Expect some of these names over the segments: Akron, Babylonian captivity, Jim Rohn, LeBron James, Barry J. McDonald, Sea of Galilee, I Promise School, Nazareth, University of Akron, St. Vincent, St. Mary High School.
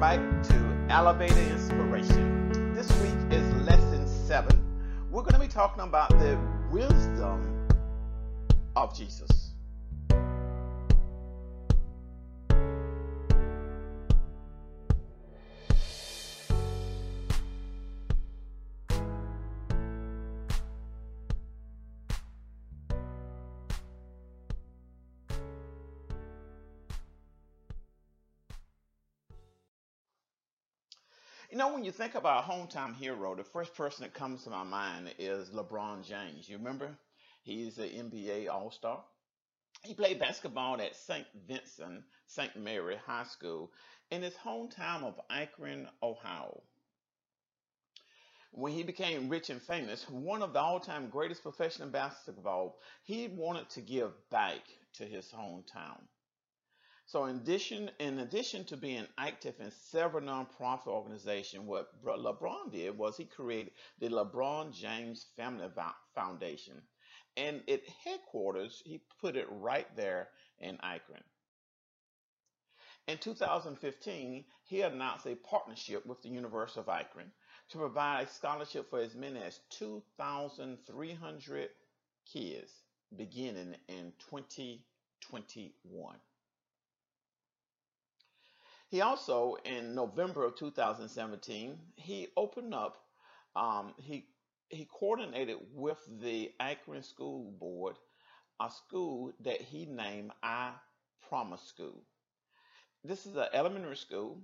welcome back to Elevator Inspiration. This week is Lesson 7. We're going to be talking about the wisdom of Jesus. You know, when you think about a hometown hero, the first person that comes to my mind is LeBron James. You remember? He's an NBA All-Star. He played basketball at St. Vincent, St. Mary High School in his hometown of Akron, Ohio. When he became rich and famous, one of the all-time greatest professional basketball, he wanted to give back to his hometown. So in addition to being active in several nonprofit organizations, what LeBron did was he created the LeBron James Family Foundation. And its headquarters, he put it right there in Akron. In 2015, he announced a partnership with the University of Akron to provide a scholarship for as many as 2,300 kids beginning in 2021. He also, in November of 2017, he opened up, he coordinated with the Akron School Board, a school that he named I Promise School. This is an elementary school.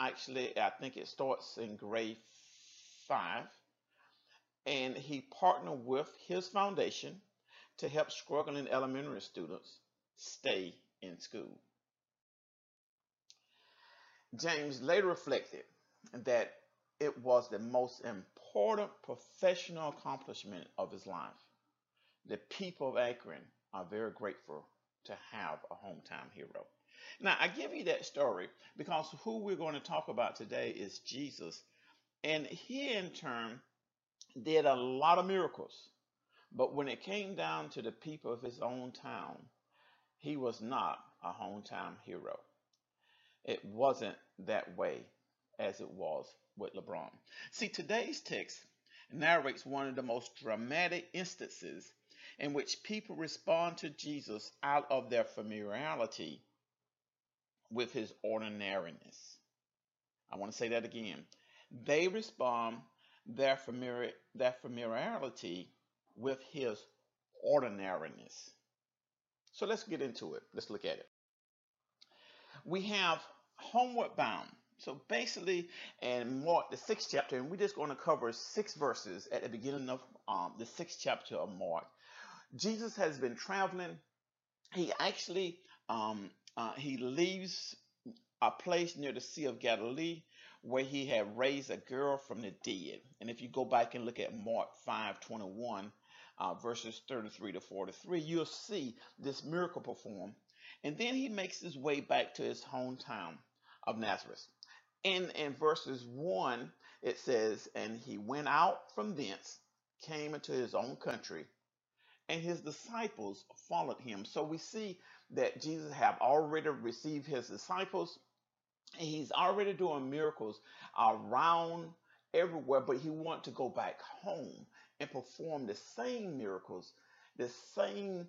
Actually, I think it starts in grade 5. And he partnered with his foundation to help struggling elementary students stay in school. James later reflected that it was the most important professional accomplishment of his life. The people of Akron are very grateful to have a hometown hero. Now, I give you that story because who we're going to talk about today is Jesus. And he, in turn, did a lot of miracles. But when it came down to the people of his own town, he was not a hometown hero. It wasn't that way as it was with LeBron. See, today's text narrates one of the most dramatic instances in which people respond to Jesus out of their familiarity with his ordinariness. I want to say that again. They respond their familiarity with his ordinariness. So let's get into it. Let's look at it. We have homeward bound. So basically, in Mark, the 6th chapter, and we're just going to cover 6 verses at the beginning of the 6th chapter of Mark. Jesus has been traveling. He actually, he leaves a place near the Sea of Galilee where he had raised a girl from the dead. And if you go back and look at Mark 5:21, verses 33 to 43, you'll see this miracle performed. And then he makes his way back to his hometown of Nazareth. And in verses 1, it says, and he went out from thence, came into his own country, and his disciples followed him. So we see that Jesus have already received his disciples. And he's already doing miracles around everywhere, but he wants to go back home and perform the same miracles, the same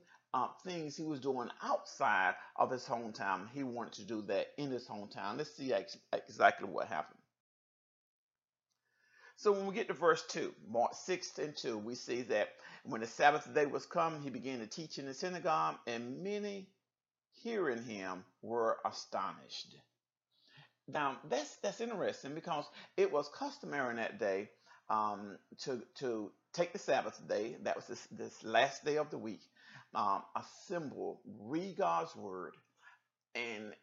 things he was doing outside of his hometown. He wanted to do that in his hometown. Let's see exactly what happened. So when we get to verse 2, Mark 6:2, we see that when the Sabbath day was come, he began to teach in the synagogue, and many hearing him were astonished. Now that's interesting because it was customary in that day to take the Sabbath day. That was this last day of the week. Assemble, read God's word, and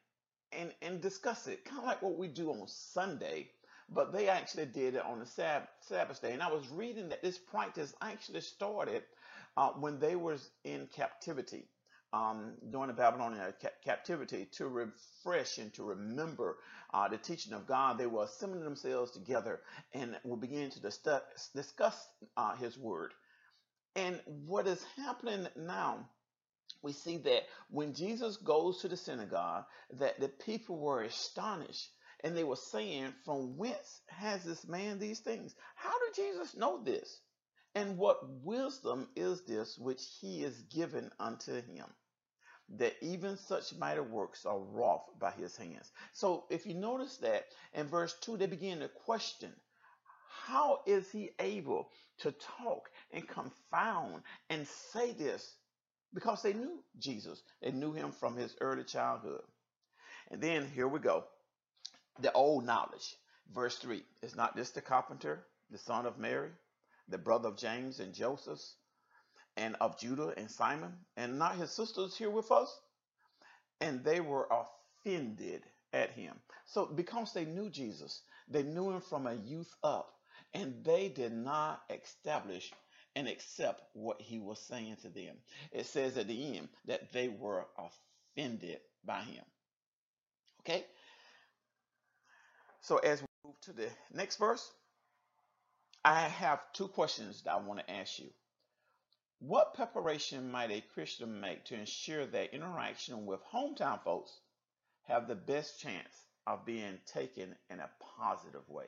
discuss it, kind of like what we do on Sunday, but they actually did it on the Sabbath day. And I was reading that this practice actually started when they were in captivity, during the Babylonian captivity, to refresh and to remember the teaching of God. They were assembling themselves together and will begin to discuss his word. And what is happening now, we see that when Jesus goes to the synagogue, that the people were astonished. And they were saying, from whence has this man these things? How did Jesus know this? And what wisdom is this which he is given unto him, that even such mighty works are wrought by his hands? So if you notice that in verse 2, they begin to question, how is he able to talk and confound and say this? Because they knew Jesus. They knew him from his early childhood. And then here we go. The old knowledge. Verse 3. Is not this the carpenter, the son of Mary, the brother of James and Joseph, and of Judah and Simon, and not his sisters here with us? And they were offended at him. So because they knew Jesus, they knew him from a youth up, and they did not establish and accept what he was saying to them. It says at the end that they were offended by him. Okay? So as we move to the next verse, I have two questions that I want to ask you. What preparation might a Christian make to ensure that interaction with hometown folks have the best chance of being taken in a positive way?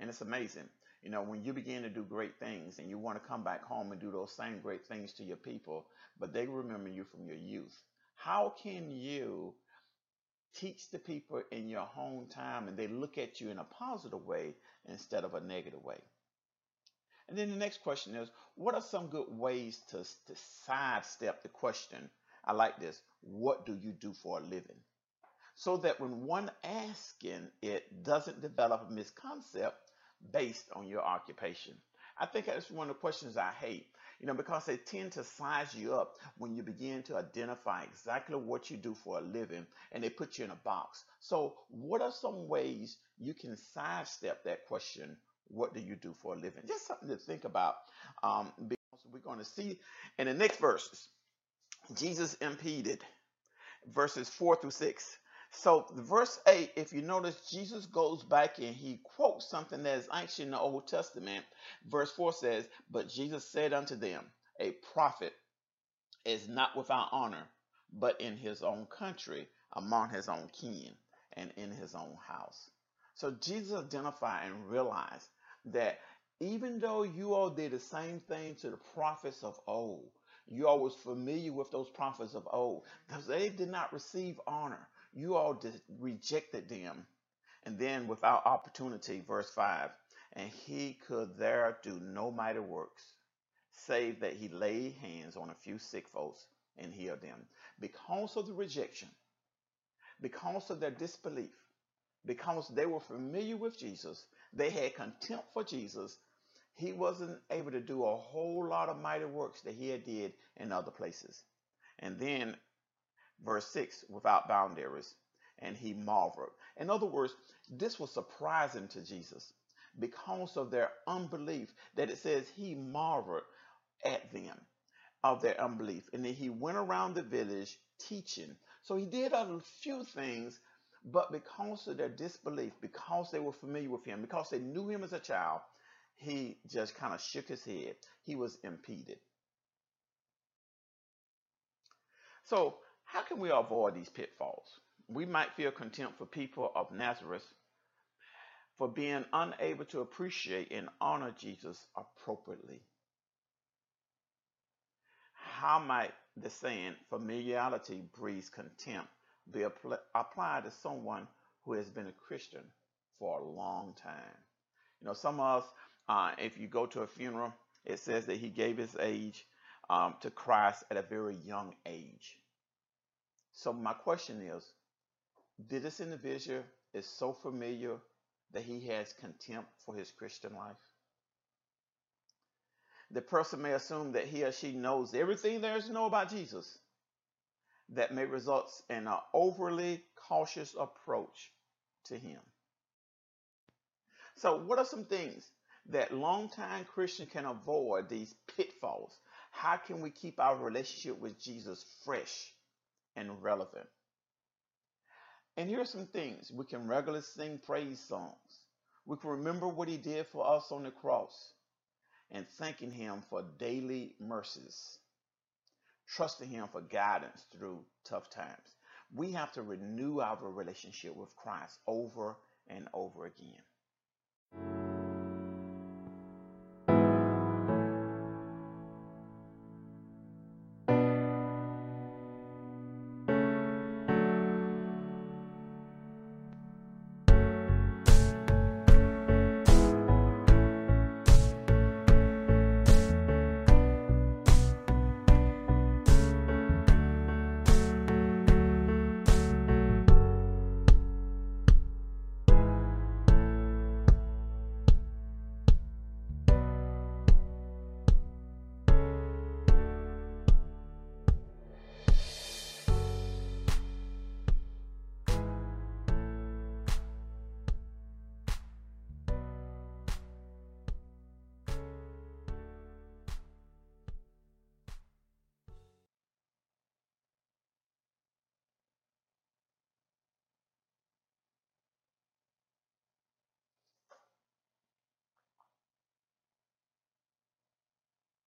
And it's amazing. You know, when you begin to do great things and you want to come back home and do those same great things to your people, but they remember you from your youth. How can you teach the people in your hometown and they look at you in a positive way instead of a negative way? And then the next question is, what are some good ways to sidestep the question? I like this. What do you do for a living? So that when one asking it doesn't develop a misconcept based on your occupation. I think that's one of the questions I hate, you know, because they tend to size you up when you begin to identify exactly what you do for a living, and they put you in a box. So what are some ways you can sidestep that question? What do you do for a living? Just something to think about, because we're going to see in the next verses, Jesus impeded, verses 4 through 6. So verse 8, if you notice, Jesus goes back and he quotes something that is ancient in the Old Testament. Verse 4 says, but Jesus said unto them, a prophet is not without honor, but in his own country, among his own kin, and in his own house. So Jesus identified and realized that even though you all did the same thing to the prophets of old, you all was familiar with those prophets of old, because they did not receive honor. You all rejected them. And then without opportunity, verse 5, and he could there do no mighty works, save that he laid hands on a few sick folks and healed them. Because of the rejection, because of their disbelief, because they were familiar with Jesus, they had contempt for Jesus, he wasn't able to do a whole lot of mighty works that he had did in other places. And then verse 6, without boundaries, and he marveled. In other words, this was surprising to Jesus because of their unbelief, that it says he marveled at them of their unbelief. And then he went around the village teaching. So he did a few things, but because of their disbelief, because they were familiar with him, because they knew him as a child, he just kind of shook his head. He was impeded. So how can we avoid these pitfalls? We might feel contempt for people of Nazareth for being unable to appreciate and honor Jesus appropriately. How might the saying, familiarity breeds contempt, be applied to someone who has been a Christian for a long time? You know, some of us, if you go to a funeral, it says that he gave his age to Christ at a very young age. So my question is, did this individual is so familiar that he has contempt for his Christian life? The person may assume that he or she knows everything there is to know about Jesus. That may result in an overly cautious approach to him. So what are some things that longtime Christians can avoid these pitfalls? How can we keep our relationship with Jesus fresh and relevant? And here are some things. We can regularly sing praise songs. We can remember what he did for us on the cross and thanking him for daily mercies, trusting him for guidance through tough times. We have to renew our relationship with Christ over and over again.